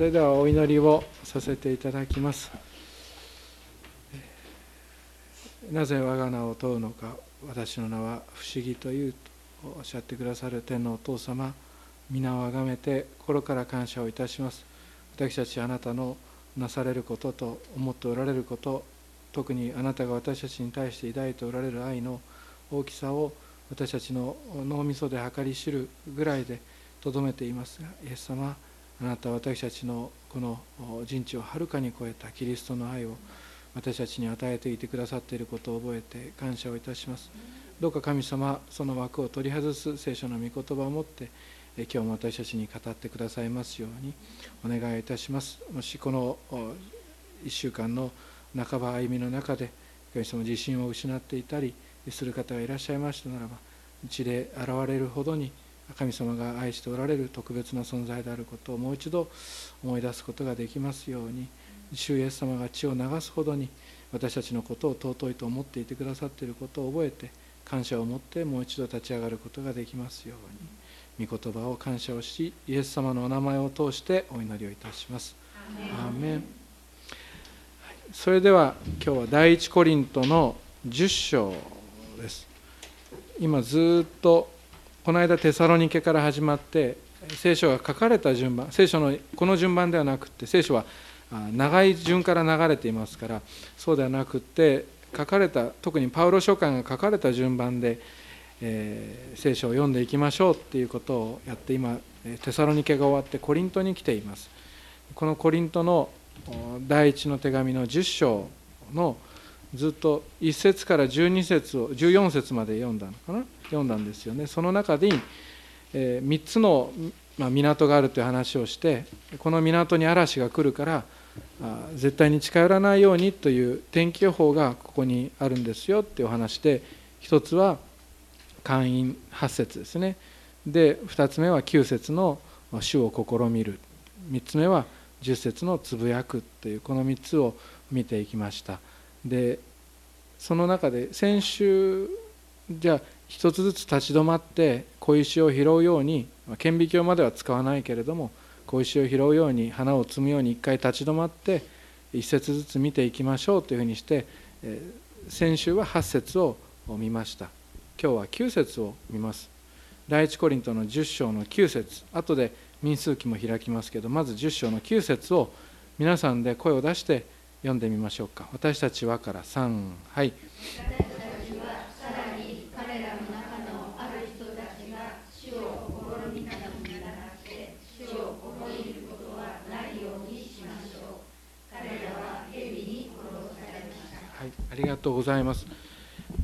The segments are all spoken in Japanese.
それではお祈りをさせていただきます。なぜ我が名を問うのか、私の名は不思議というとおっしゃってくださる天のお父様、皆をあがめて心から感謝をいたします。私たちあなたのなされることと思っておられること、特にあなたが私たちに対して抱いておられる愛の大きさを私たちの脳みそで計り知るぐらいでとどめていますが、イエス様、あなたは私たちのこの人知をはるかに超えたキリストの愛を私たちに与えていてくださっていることを覚えて感謝をいたします。どうか神様、その枠を取り外す聖書の御言葉を持って今日も私たちに語ってくださいますようにお願いいたします。もしこの1週間の半ば歩みの中で神様自信を失っていたりする方がいらっしゃいましたならば、地で現れるほどに神様が愛しておられる特別な存在であることをもう一度思い出すことができますように、主イエス様が血を流すほどに私たちのことを尊いと思っていてくださっていることを覚えて感謝を持ってもう一度立ち上がることができますように、御言葉を感謝をし、イエス様のお名前を通してお祈りをいたします。アーメン。それでは今日は第一コリントの10章です。今ずっとこの間テサロニケから始まって、聖書が書かれた順番、聖書のこの順番ではなくて、聖書は長い順から流れていますから、そうではなくて書かれた、特にパウロ書簡が書かれた順番で、聖書を読んでいきましょうっていうことをやって、今テサロニケが終わってコリントに来ています。このコリントの第一の手紙の10章のずっと1節から12節を14節まで読んだんですよね。その中で3つの港があるという話をして、この港に嵐が来るから絶対に近寄らないようにという天気予報がここにあるんですよっていうお話で、一つは姦淫8節ですね。で2つ目は9節の主を試みる、3つ目は10節のつぶやくという、この3つを見ていきました。でその中で先週、じゃあ一つずつ立ち止まって小石を拾うように、顕微鏡までは使わないけれども小石を拾うように、花を摘むように一回立ち止まって一節ずつ見ていきましょうというふうにして、先週は8節を見ました。今日は9節を見ます。第一コリントの10章の9節、後で民数記も開きますけど、まず10章の9節を皆さんで声を出して読んでみましょうか。私たちはから3、はい。私たちはさらに彼らの中のある人たちが主を試みなどに従って主を試みることはないようにしましょう。彼らは蛇に殺されました。はい、ありがとうございます。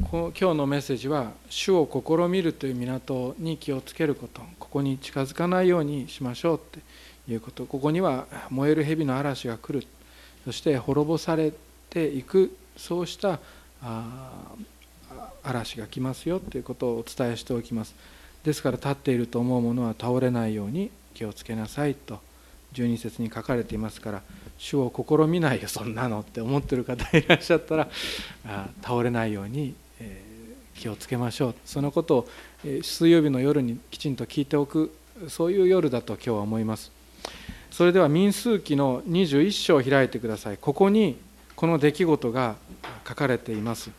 今日のメッセージは、主を試みるという港に気をつけること、ここに近づかないようにしましょうということ、ここには燃える蛇の嵐が来る、そして滅ぼされていく、そうした嵐が来ますよということをお伝えしておきます。ですから立っていると思うものは倒れないように気をつけなさいと12節に書かれていますから、主を試みないよそんなのって思ってる方いらっしゃったら、倒れないように気をつけましょう。そのことを水曜日の夜にきちんと聞いておく、そういう夜だと今日は思います。それでは民数記の21章を開いてください。ここにこの出来事が書かれています。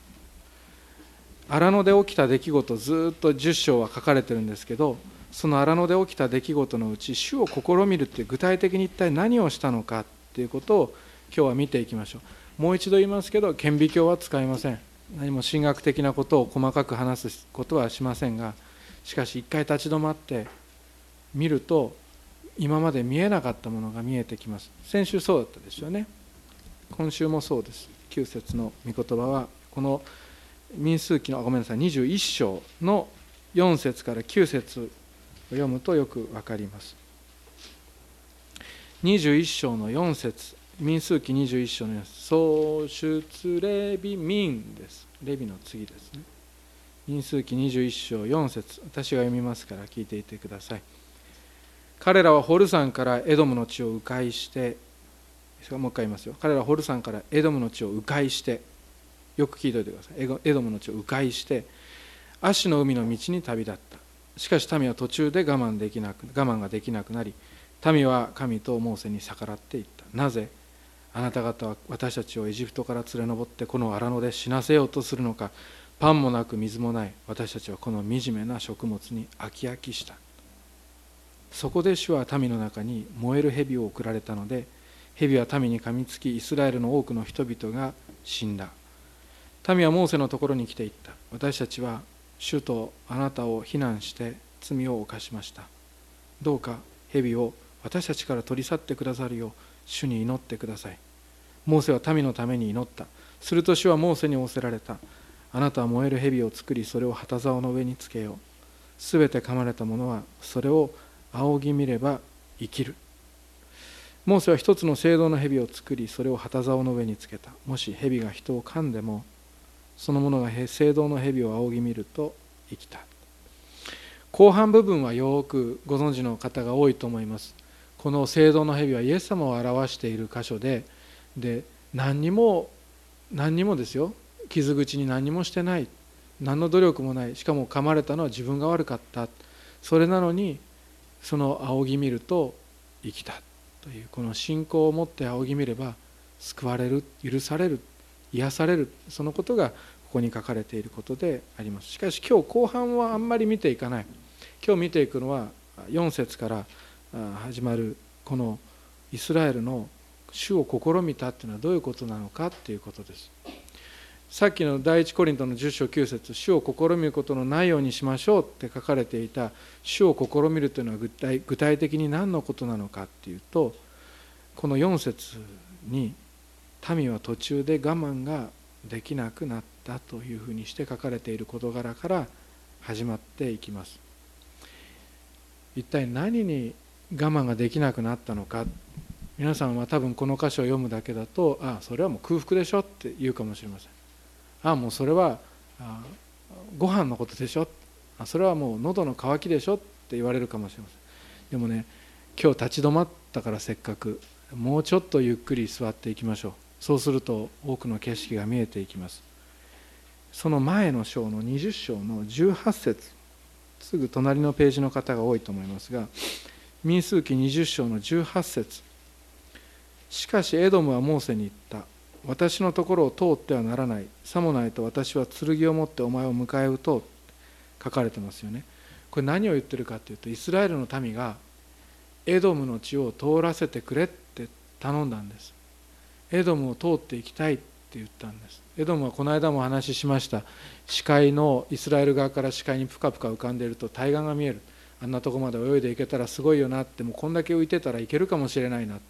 荒野で起きた出来事、ずっと10章は書かれてるんですけど、その荒野で起きた出来事のうち、主を試みるって具体的に一体何をしたのかっていうことを今日は見ていきましょう。もう一度言いますけど、顕微鏡は使いません。何も神学的なことを細かく話すことはしませんが、しかし一回立ち止まって見ると、今まで見えなかったものが見えてきます。先週そうだったでしょうね。今週もそうです。9節の御言葉はこの民数記の21章の4節から9節を読むとよく分かります。21章の4節、民数記21章の4節、創出レビ民です。レビの次ですね。民数記21章4節、私が読みますから聞いていてください。彼らはホルサンからエドムの地を迂回して、もう一回言いますよ。彼らはホルサンからエドムの地を迂回して、よく聞いておいてください。エドムの地を迂回してアッシュの海の道に旅立った。しかし民は途中で我慢ができなくなり、民は神とモーセに逆らっていった。なぜあなた方は私たちをエジプトから連れ上ってこの荒野で死なせようとするのか。パンもなく水もない私たちはこの惨めな食物に飽き飽きした。そこで主は民の中に燃える蛇を送られたので、蛇は民に噛みつきイスラエルの多くの人々が死んだ。民はモーセのところに来ていった。私たちは主とあなたを非難して罪を犯しました。どうか蛇を私たちから取り去ってくださるよう主に祈ってください。モーセは民のために祈った。すると主はモーセに仰せられた。あなたは燃える蛇を作り、それを旗竿の上につけよう。すべて噛まれた者はそれを仰ぎ見れば生きる。モーセは一つの青銅の蛇を作り、それを旗竿の上につけた。もし蛇が人を噛んでも、その者が青銅の蛇を仰ぎ見ると生きた。後半部分はよくご存知の方が多いと思います。この青銅の蛇はイエス様を表している箇所で、何にもですよ、傷口に何もしてない、何の努力もない、しかも噛まれたのは自分が悪かった、それなのにその仰ぎ見ると生きたという、この信仰を持って仰ぎ見れば救われる、許される、癒される、そのことがここに書かれていることであります。しかし今日後半はあんまり見ていかない。今日見ていくのは4節から始まるこのイスラエルの主を試みたというのはどういうことなのかということです。さっきの第一コリントの10章9節、主を試みることのないようにしましょうって書かれていた、主を試みるというのは具体的に何のことなのかっていうと、この4節に民は途中で我慢ができなくなったというふうにして書かれている事柄から始まっていきます。一体何に我慢ができなくなったのか。皆さんは多分この箇所を読むだけだと、ああそれはもう空腹でしょって言うかもしれません。ああもうそれはご飯のことでしょ、あそれはもう喉の渇きでしょって言われるかもしれません。でもね、今日立ち止まったからせっかくもうちょっとゆっくり座っていきましょう。そうすると多くの景色が見えていきます。その前の章の20章の18節、すぐ隣のページの方が多いと思いますが、民数記20章の18節、しかしエドムはモーセに言った。私のところを通ってはならない。さもないと私は剣を持ってお前を迎え撃とうって書かれてますよね。これ何を言ってるかというと、イスラエルの民がエドムの地を通らせてくれって頼んだんです。エドムを通っていきたいって言ったんです。エドムはこの間もお話ししました。視界のイスラエル側から視界にぷかぷか浮かんでいると対岸が見える。あんなとこまで泳いでいけたらすごいよなって、もうこんだけ浮いてたらいけるかもしれないなって、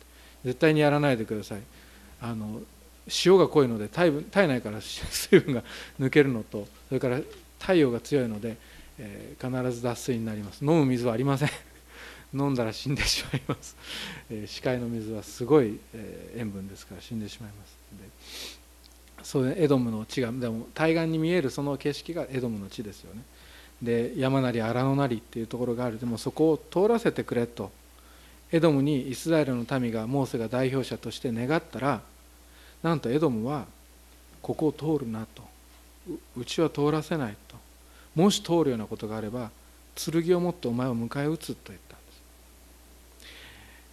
絶対にやらないでください。潮が濃いので体内から水分が抜けるのと、それから太陽が強いので、必ず脱水になります。飲む水はありません飲んだら死んでしまいます。死海の水はすごい塩分ですから死んでしまいます。でそうエドムの地が、でも対岸に見えるその景色がエドムの地ですよね。で山なり荒野なりっていうところがある。でもそこを通らせてくれとエドムにイスラエルの民が、モーセが代表者として願ったら、なんとエドムはここを通るなと、うちは通らせないと、もし通るようなことがあれば剣を持ってお前を迎え撃つと言ったんです。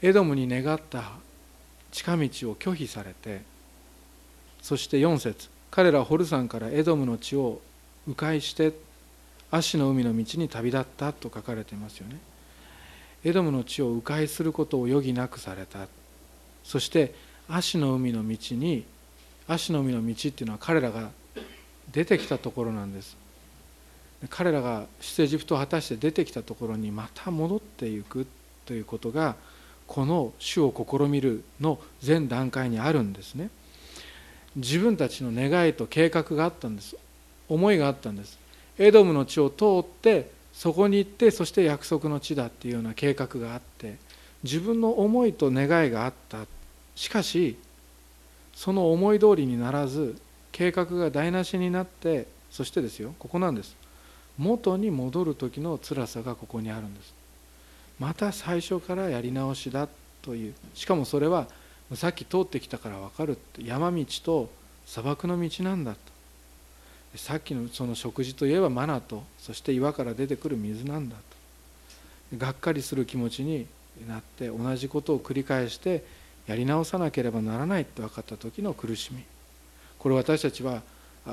エドムに願った近道を拒否されて、そして4節、彼らはホル山からエドムの地を迂回してアシの海の道に旅立ったと書かれていますよね。エドムの地を迂回することを余儀なくされた。そしてアシの海の道っていうのは彼らが出てきたところなんです。彼らが出エジプトを果たして出てきたところにまた戻っていくということが、この主を試みるの前段階にあるんですね。自分たちの願いと計画があったんです。思いがあったんです。エドムの地を通ってそこに行って、そして約束の地だっていうような計画があって、自分の思いと願いがあった。しかしその思い通りにならず、計画が台無しになって、そしてですよ、ここなんです、元に戻る時の辛さがここにあるんです。また最初からやり直しだという、しかもそれはさっき通ってきたから分かるって、山道と砂漠の道なんだと。さっきのその食事といえばマナと、そして岩から出てくる水なんだと、がっかりする気持ちになって同じことを繰り返してやり直さなければならないって分かった時の苦しみ、これ私たちは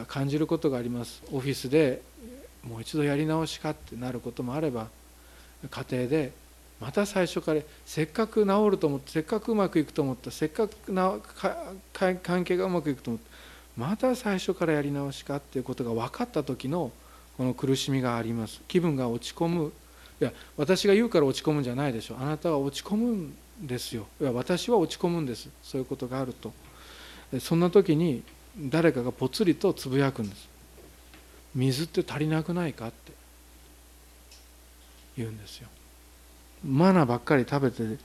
感じることがあります。オフィスでもう一度やり直しかってなることもあれば、家庭でまた最初からせっかく治ると思って、せっかくうまくいくと思った、せっかく関係がうまくいくと思った、また最初からやり直しかっていうことが分かった時のこの苦しみがあります。気分が落ち込む、いや私が言うから落ち込むんじゃないでしょう。あなたは落ち込むんですよ。いや私は落ち込むんです。そういうことがあると、そんな時に誰かがぽつりとつぶやくんです。水って足りなくないかって言うんですよ。マナばっかり食べて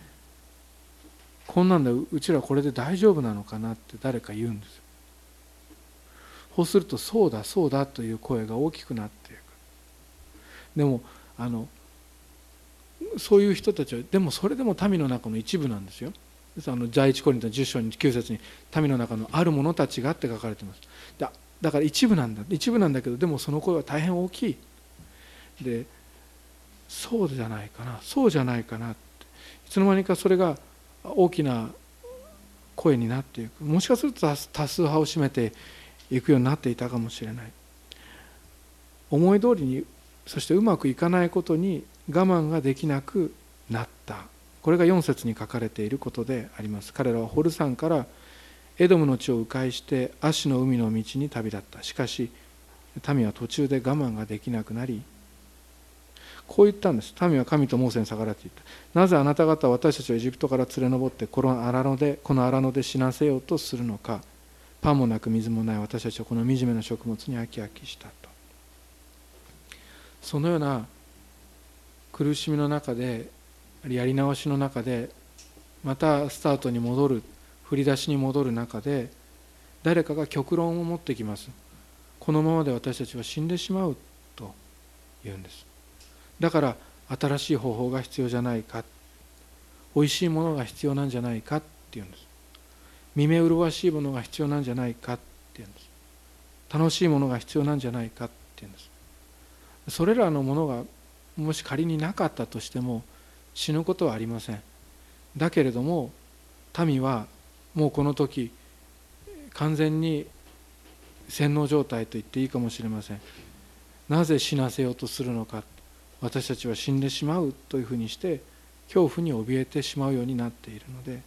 こんなんでうちらこれで大丈夫なのかなって誰か言うんですよ。そうするとそうだそうだという声が大きくなっていく。でもそういう人たちはでもそれでも民の中の一部なんですよ。第一コリント10章9節に民の中のある者たちがって書かれています。だから一部なんだけど、でもその声は大変大きい。でそうじゃないかな、そうじゃないかなって、いつの間にかそれが大きな声になっていく。もしかすると多数派を占めていくようになっていたかもしれない。思い通りに、そしてうまくいかないことに我慢ができなくなった。これが4節に書かれていることであります。彼らはホルサンからエドムの地を迂回してアッシュの海の道に旅立った。しかし民は途中で我慢ができなくなり、こう言ったんです。民は神とモーセに逆らっていった。なぜあなた方は私たちをエジプトから連れ上ってこの荒野で死なせようとするのか。パンもなく水もない私たちはこの惨めな食物に飽き飽きしたと。そのような苦しみの中で、やり直しの中で、またスタートに戻る、振り出しに戻る中で、誰かが極論を持ってきます。このままで私たちは死んでしまうと言うんです。だから新しい方法が必要じゃないか、おいしいものが必要なんじゃないかっていうんです。見目麗しいものが必要なんじゃないかって言うんです。楽しいものが必要なんじゃないかって言うんです。それらのものがもし仮になかったとしても死ぬことはありません。だけれども民はもうこの時完全に洗脳状態と言っていいかもしれません。なぜ死なせようとするのか、私たちは死んでしまうというふうにして恐怖に怯えてしまうようになっているので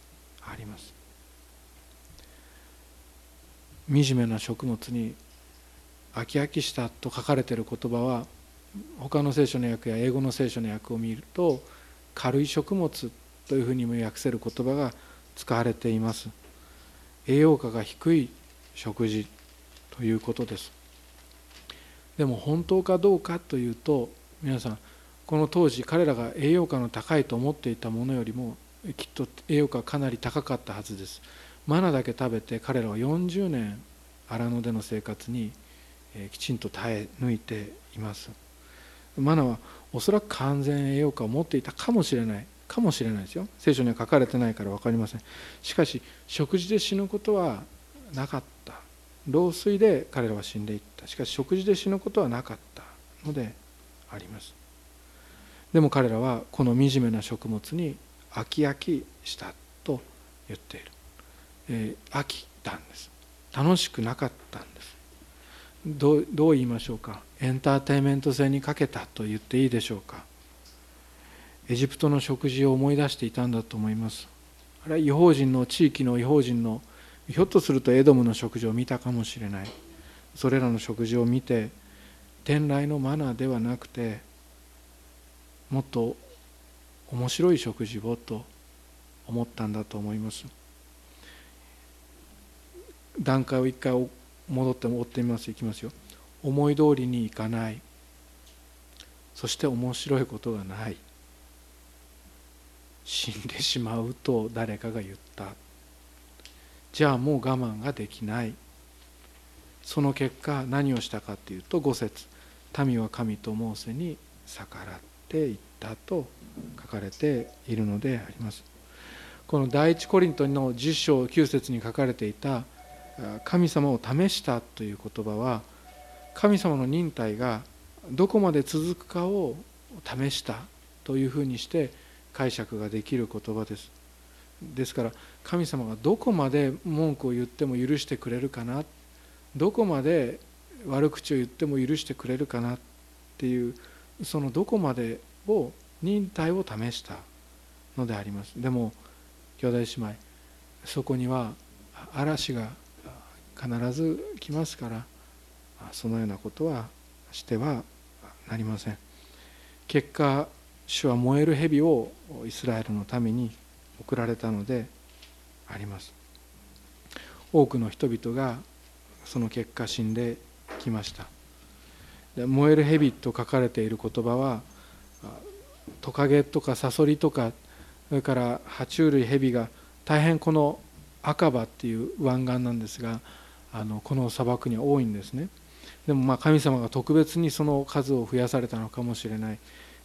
あります。惨めな食物に飽き飽きしたと書かれている言葉は、他の聖書の訳や英語の聖書の訳を見ると軽い食物というふうにも訳せる言葉が使われています。栄養価が低い食事ということです。でも本当かどうかというと、皆さんこの当時彼らが栄養価の高いと思っていたものよりもきっと栄養価はかなり高かったはずです。マナだけ食べて彼らは40年荒野での生活にきちんと耐え抜いています。マナはおそらく完全栄養価を持っていたかもしれないですよ。聖書には書かれてないから分かりません。しかし食事で死ぬことはなかった。老衰で彼らは死んでいった。しかし食事で死ぬことはなかったのであります。でも彼らはこの惨めな食物に飽き飽きしたと言っている。飽きたんです。楽しくなかったんです。どう言いましょうか。エンターテインメント性に欠けたと言っていいでしょうか。エジプトの食事を思い出していたんだと思います。あれは地域の違法人のひょっとするとエドムの食事を見たかもしれない。それらの食事を見て、天来のマナーではなくてもっと面白い食事をと思ったんだと思います。段階を一回戻って追ってみます。いきますよ。思い通りにいかない、そして面白いことがない、死んでしまうと誰かが言った、じゃあもう我慢ができない。その結果何をしたかというと5節、民は神とモーセに逆らっていったと書かれているのであります。この第一コリントの10章9節に書かれていた神様を試したという言葉は、神様の忍耐がどこまで続くかを試したというふうにして解釈ができる言葉です。ですから神様がどこまで文句を言っても許してくれるかな、どこまで悪口を言っても許してくれるかなっていう、そのどこまでを忍耐を試したのであります。でも兄弟姉妹、そこには嵐が必ず来ますから、そのようなことはしてはなりません。結果主は燃える蛇をイスラエルのために送られたのであります。多くの人々がその結果死んできました。燃える蛇と書かれている言葉は、トカゲとかサソリとか、それから爬虫類、蛇が大変この赤場っていう湾岸なんですが、この砂漠には多いんですね。でも神様が特別にその数を増やされたのかもしれない。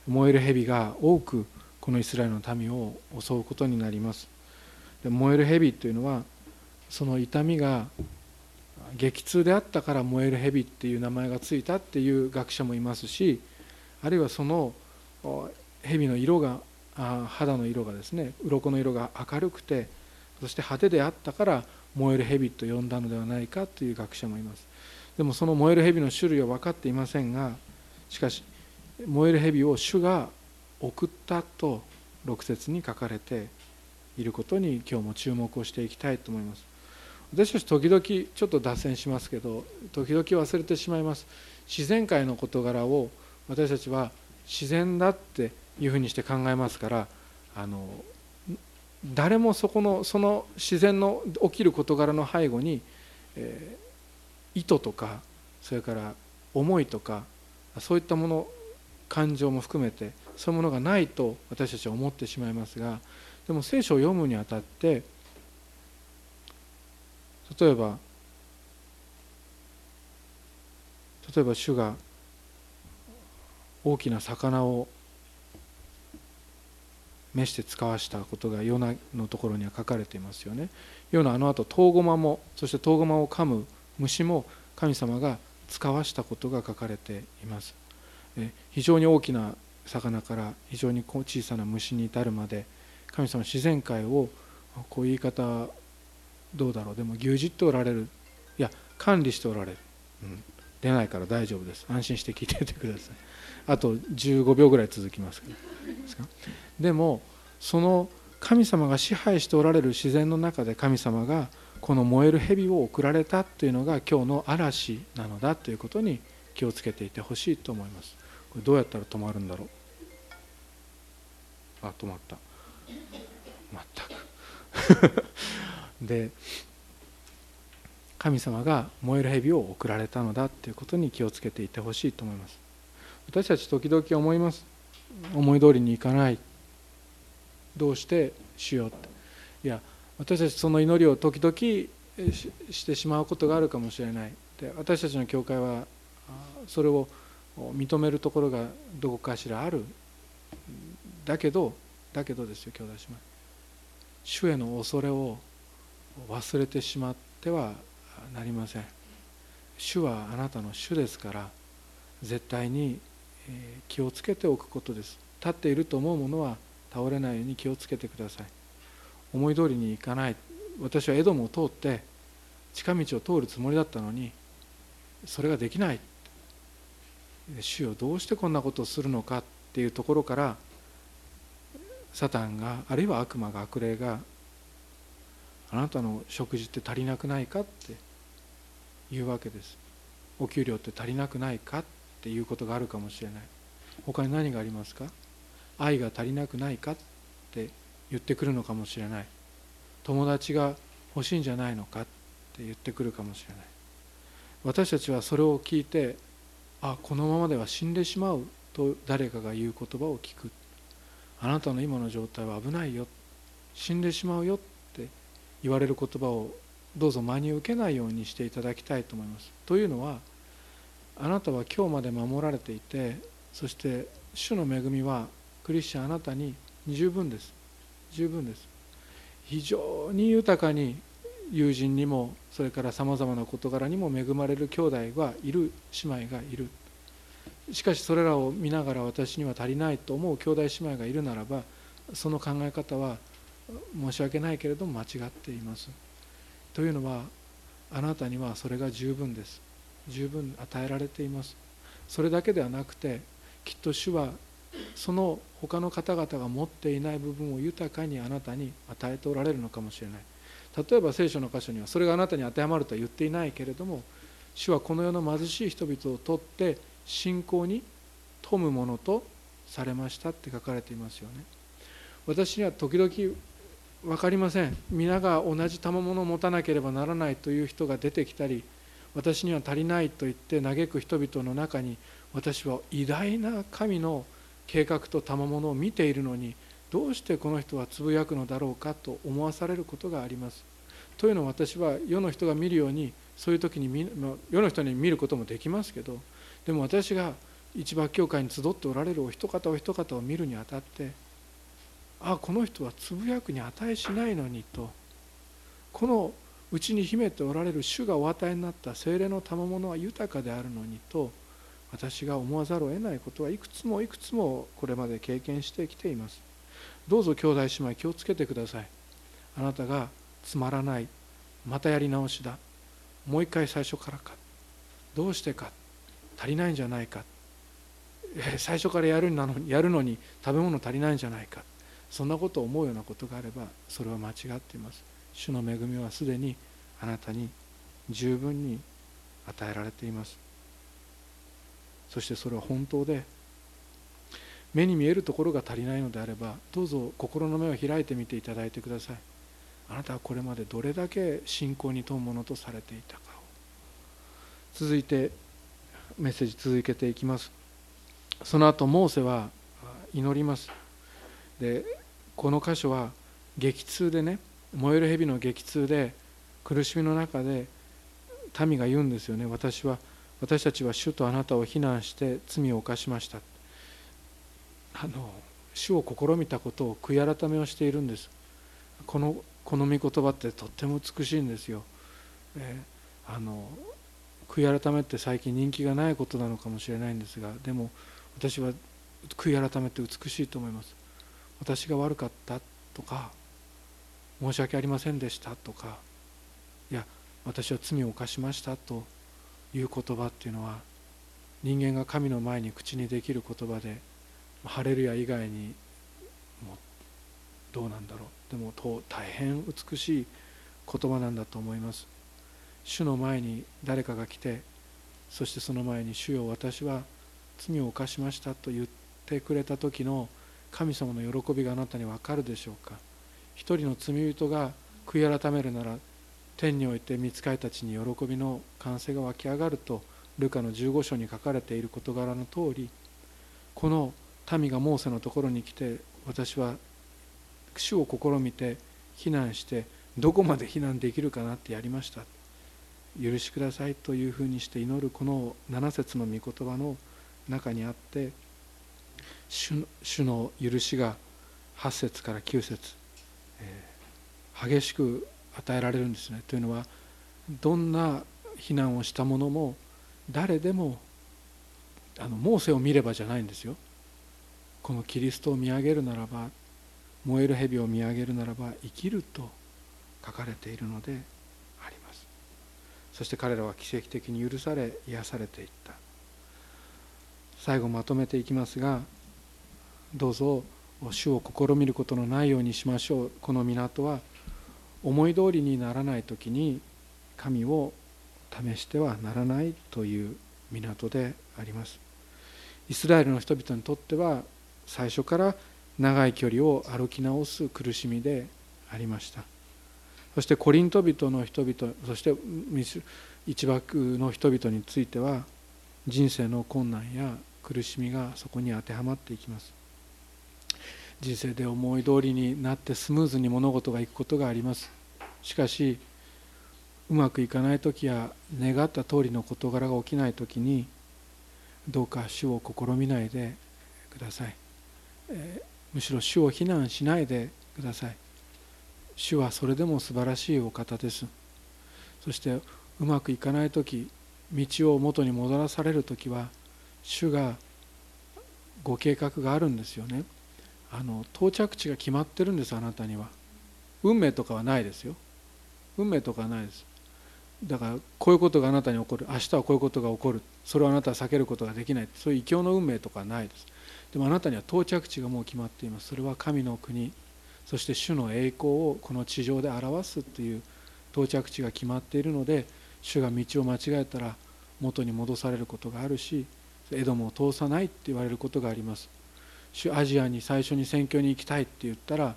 燃える蛇が多くこのイスラエルの民を襲うことになります。で燃える蛇というのは、その痛みが激痛であったから燃える蛇っていう名前がついたっていう学者もいますし、あるいはその蛇の色が、肌の色がですね、鱗の色が明るくて、そして派手であったから燃える蛇と呼んだのではないかという学者もいます。でもその燃える蛇の種類は分かっていませんが、しかし燃える蛇を主が送ったと6節に書かれていることに今日も注目をしていきたいと思います。私たち時々ちょっと脱線しますけど、時々忘れてしまいます。自然界の事柄を私たちは自然だっていうふうにして考えますから、誰もその自然の起きる事柄の背後に、意図とか、それから思いとか、そういったもの、感情も含めてそういうものがないと私たちは思ってしまいますが、でも聖書を読むにあたって、例えば主が大きな魚を召して使わしたことがヨナのところには書かれていますよね。ヨナの後、トウゴマも、そしてトウゴマを噛む虫も神様が使わしたことが書かれています。非常に大きな魚から非常に小さな虫に至るまで、神様自然界を、こういう言い方どうだろう、でも牛耳っておられる、いや管理しておられる、出ないから大丈夫です、安心して聞いていてください。あと15秒ぐらい続きますけどですか。でもその神様が支配しておられる自然の中で、神様がこの燃える蛇を送られたというのが今日の嵐なのだということに気をつけていてほしいと思います。これどうやったら止まるんだろう。あ、止まった、全くで、神様が燃える蛇を送られたのだということに気をつけていてほしいと思います。私たち時々思います。思い通りにいかない、どうしてしようって、いや私たちその祈りを時々してしまうことがあるかもしれない。で私たちの教会はそれを認めるところがどこかしらある。だけどですよ兄弟姉妹、主への恐れを忘れてしまってはなりません。主はあなたの主ですから、絶対に気をつけておくことです。立っていると思うものは倒れないように気をつけてください。思い通りにいかない、私はエドムを通って近道を通るつもりだったのにそれができない、主よどうしてこんなことをするのかっていうところから、サタンが、あるいは悪魔が、悪霊が、あなたの食事って足りなくないかっていうわけです。お給料って足りなくないかっていうことがあるかもしれない。他に何がありますか。愛が足りなくないかって言ってくるのかもしれない。友達が欲しいんじゃないのかって言ってくるかもしれない。私たちはそれを聞いて、あ、このままでは死んでしまうと誰かが言う言葉を聞く。あなたの今の状態は危ないよ、死んでしまうよって言われる言葉をどうぞ真に受けないようにしていただきたいと思います。というのは、あなたは今日まで守られていて、そして主の恵みはクリスチャンあなたに十分です。十分です。非常に豊かに友人にも、それからさまざまな事柄にも恵まれる兄弟がいる、姉妹がいる。しかしそれらを見ながら私には足りないと思う兄弟姉妹がいるならば、その考え方は申し訳ないけれども間違っています。というのは、あなたにはそれが十分です。十分与えられています。それだけではなくて、きっと主はその他の方々が持っていない部分を豊かにあなたに与えておられるのかもしれない。例えば聖書の箇所にはそれがあなたに当てはまるとは言っていないけれども、主はこの世の貧しい人々を取って信仰に富むものとされましたって書かれていますよね。私には時々分かりません。皆が同じ賜物を持たなければならないという人が出てきたり、私には足りないと言って嘆く人々の中に、私は偉大な神の計画と賜物を見ているのに、どうしてこの人はつぶやくのだろうかと思わされることがあります。というのは、私は世の人が見るように、そういう時に世の人に見ることもできますけど、でも私が一幕教会に集っておられるお一方お一方を見るにあたって、あ、この人はつぶやくに値しないのにと、このうちに秘めておられる主がお与えになった聖霊の賜物は豊かであるのにと、私が思わざるを得ないことはいくつもいくつもこれまで経験してきています。どうぞ兄弟姉妹、気をつけてください。あなたがつまらない、またやり直しだ、もう一回最初からか、どうしてか、足りないんじゃないか、最初からやるのに食べ物足りないんじゃないか、そんなことを思うようなことがあれば、それは間違っています。主の恵みはすでにあなたに十分に与えられています。そしてそれは本当で、目に見えるところが足りないのであれば、どうぞ心の目を開いてみていただいてください。あなたはこれまでどれだけ信仰に富むものとされていたかを。続いてメッセージ続けていきます。その後モーセは祈ります。で、この箇所は激痛でね、燃える蛇の激痛で苦しみの中で民が言うんですよね。私たちは主とあなたを非難して罪を犯しました。主を試みたことを悔い改めをしているんです。この御言葉ってとっても美しいんですよ。悔い改めって最近人気がないことなのかもしれないんですが、でも私は悔い改めって美しいと思います。私が悪かったとか、申し訳ありませんでしたとか、いや私は罪を犯しましたという言葉っていうのは、人間が神の前に口にできる言葉で、ハレルヤ以外にもどうなんだろう、でも大変美しい言葉なんだと思います。主の前に誰かが来て、そしてその前に主よ私は罪を犯しましたと言ってくれた時の神様の喜びがあなたに分かるでしょうか。一人の罪人が悔い改めるなら、天において御使いたちに喜びの歓声が湧き上がるとルカの15章に書かれている事柄の通り、この民がモーセのところに来て、私は主を試みて非難して、どこまで非難できるかなってやりました、許しくださいというふうにして祈る、この7節の御言葉の中にあって、主の許しが8節から9節、激しく与えられるんですね。というのは、どんな非難をした者も誰でもモーセを見ればじゃないんですよ。このキリストを見上げるならば、燃える蛇を見上げるならば生きると書かれているのであります。そして彼らは奇跡的に許され癒されていった。最後まとめていきますが、どうぞ主を試みることのないようにしましょう。この港は思い通りにならないときに神を試してはならないという港であります。イスラエルの人々にとっては、最初から長い距離を歩き直す苦しみでありました。そしてコリント人の人々、そして一幕の人々については、人生の困難や苦しみがそこに当てはまっていきます。人生で思い通りになってスムーズに物事がいくことがあります。しかし、うまくいかないときや願った通りの事柄が起きないときに、どうか主を試みないでください。むしろ主を非難しないでください。主はそれでも素晴らしいお方です。そしてうまくいかないとき、道を元に戻らされるときは、主がご計画があるんですよね。到着地が決まってるんです、あなたには。運命とかはないですよ。運命とかはないです。だからこういうことがあなたに起こる、明日はこういうことが起こる、それをあなたは避けることができない、そういう異教の運命とかはないです。でもあなたには到着地がもう決まっています。それは神の国、そして主の栄光をこの地上で表すという到着地が決まっているので、主が道を間違えたら元に戻されることがあるし、エドムを通さないって言われることがあります。主アジアに最初に宣教に行きたいって言ったら、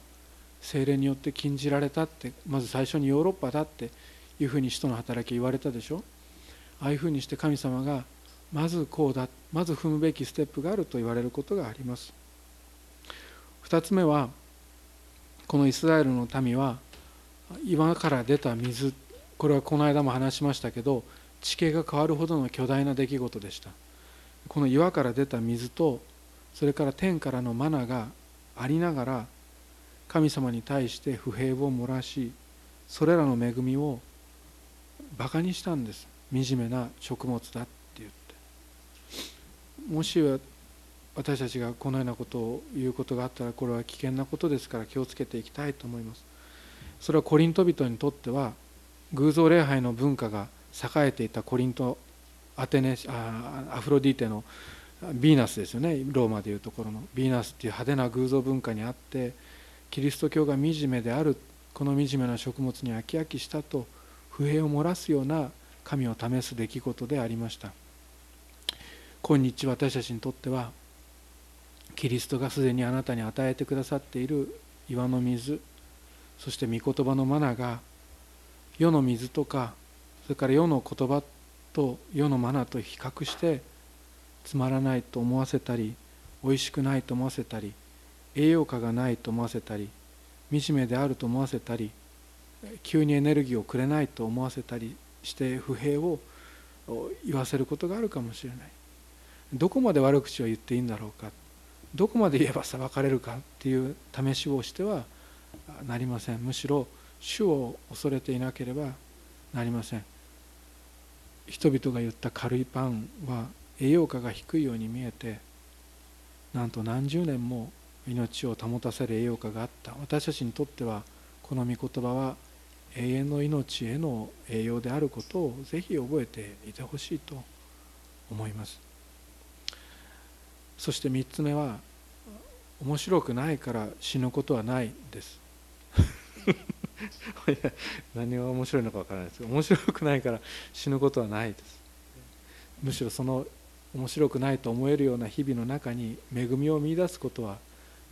聖霊によって禁じられたって、まず最初にヨーロッパだっていうふうに使徒の働き言われたでしょ。ああいうふうにして神様がまずこうだ、まず踏むべきステップがあると言われることがあります。2つ目は、このイスラエルの民は岩から出た水、これはこの間も話しましたけど、地形が変わるほどの巨大な出来事でした。この岩から出た水と、それから天からのマナがありながら、神様に対して不平を漏らし、それらの恵みをバカにしたんです。惨めな食物だって言って。もし私たちがこのようなことを言うことがあったら、これは危険なことですから気をつけていきたいと思います。それはコリント人にとっては、偶像礼拝の文化が栄えていたコリント、アテネ、アフロディーテのヴィーナスですよね、ローマでいうところのヴィーナスっていう派手な偶像文化にあって、キリスト教が惨めである、この惨めな食物に飽き飽きしたと不平を漏らすような神を試す出来事でありました。今日私たちにとっては、キリストがすでにあなたに与えてくださっている岩の水、そして御言葉のマナが、世の水とか、それから世の言葉と世のマナと比較してつまらないと思わせたり、おいしくないと思わせたり、栄養価がないと思わせたり、惨めであると思わせたり、急にエネルギーをくれないと思わせたりして不平を言わせることがあるかもしれない。どこまで悪口を言っていいんだろうか、どこまで言えば裁かれるかっていう試しをしてはなりません。むしろ主を恐れていなければなりません。人々が言った軽いパンは栄養価が低いように見えて、なんと何十年も命を保たせる栄養価があった。私たちにとっては、この御言葉は永遠の命への栄養であることをぜひ覚えていてほしいと思います。そして3つ目は、面白くないから死ぬことはないですいや、何が面白いのか分からないですけど、面白くないから死ぬことはないです。むしろその面白くないと思えるような日々の中に恵みを見出すことは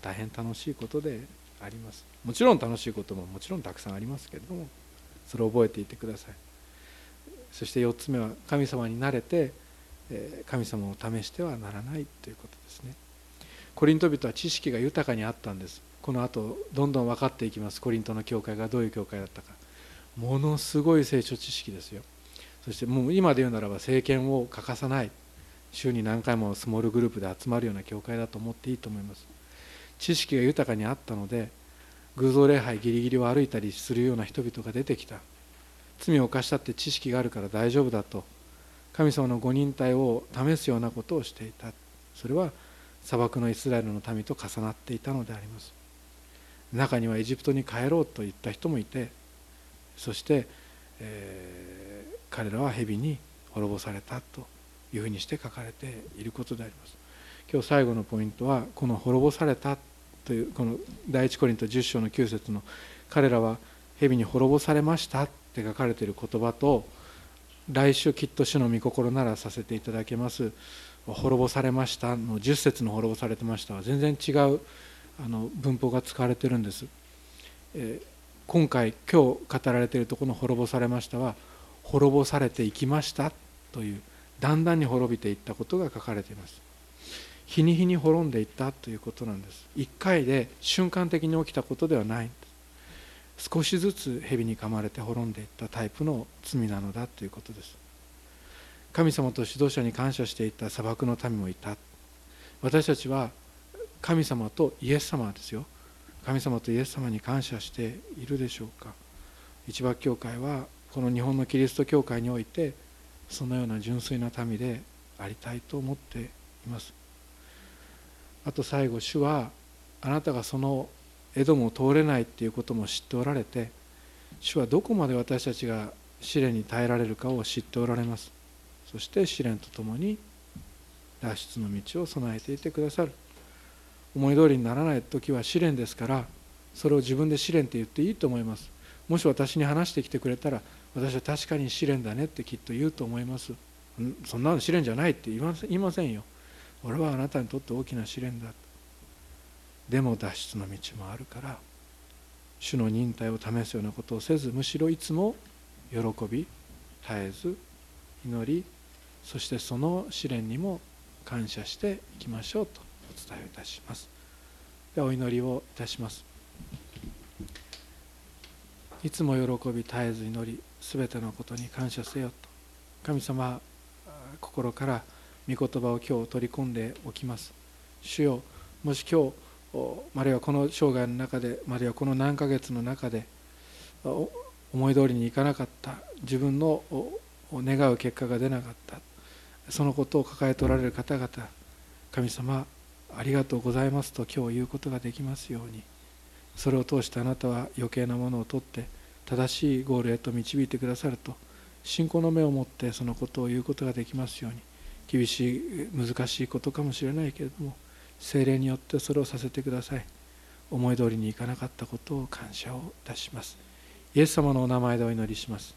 大変楽しいことであります。もちろん楽しいことももちろんたくさんありますけれども、それを覚えていてください。そして4つ目は、神様に慣れて神様を試してはならないということですね。コリント人は知識が豊かにあったんです。この後どんどん分かっていきます。コリントの教会がどういう教会だったか、ものすごい聖書知識ですよ。そしてもう今で言うならば、聖典を欠かさない、週に何回もスモールグループで集まるような教会だと思っていいと思います。知識が豊かにあったので、偶像礼拝ギリギリを歩いたりするような人々が出てきた。罪を犯したって知識があるから大丈夫だと、神様のご忍耐を試すようなことをしていた。それは砂漠のイスラエルの民と重なっていたのであります。中にはエジプトに帰ろうと言った人もいて、そして、彼らは蛇に滅ぼされたというふうにして書かれていることであります。今日最後のポイントは、この滅ぼされたという、この第一コリント10章の9節の、彼らは蛇に滅ぼされましたって書かれている言葉と、来週きっと主の御心ならさせていただけます滅ぼされましたの10節の滅ぼされてましたは全然違う文法が使われているんです。今日語られているところの滅ぼされましたは、滅ぼされていきましたという、だんだんに滅びていったことが書かれています。日に日に滅んでいったということなんです。一回で瞬間的に起きたことではないんです。少しずつ蛇に噛まれて滅んでいったタイプの罪なのだということです。神様と指導者に感謝していた砂漠の民もいた。私たちは神様とイエス様ですよ。神様とイエス様に感謝しているでしょうか。一幕教会はこの日本のキリスト教会において、そのような純粋な民でありたいと思っています。あと最後、主はあなたがそのエドムを通れないっていうことも知っておられて、主はどこまで私たちが試練に耐えられるかを知っておられます。そして試練とともに脱出の道を備えていてくださる。思い通りにならない時は試練ですから、それを自分で試練って言っていいと思います。もし私に話してきてくれたら、私は確かに試練だねってきっと言うと思います。そんなの試練じゃないって言いませんよ。俺はあなたにとって大きな試練だ。でも脱出の道もあるから、主の忍耐を試すようなことをせず、むしろいつも喜び、絶えず祈り、そしてその試練にも感謝していきましょうとお伝えいたします。ではお祈りをいたします。いつも喜び、絶えず祈り、すべてのことに感謝せよと、神様、心から御言葉を今日取り込んでおきます。主よ、もし今日、あるいはこの生涯の中で、あるいはこの何ヶ月の中で思い通りにいかなかった、自分の願う結果が出なかった、そのことを抱えておられる方々、神様ありがとうございますと今日言うことができますように、それを通してあなたは余計なものを取って正しいゴールへと導いてくださると、信仰の目を持ってそのことを言うことができますように、厳しい難しいことかもしれないけれども、聖霊によってそれをさせてください。思い通りにいかなかったことを感謝をいたします。イエス様のお名前でお祈りします。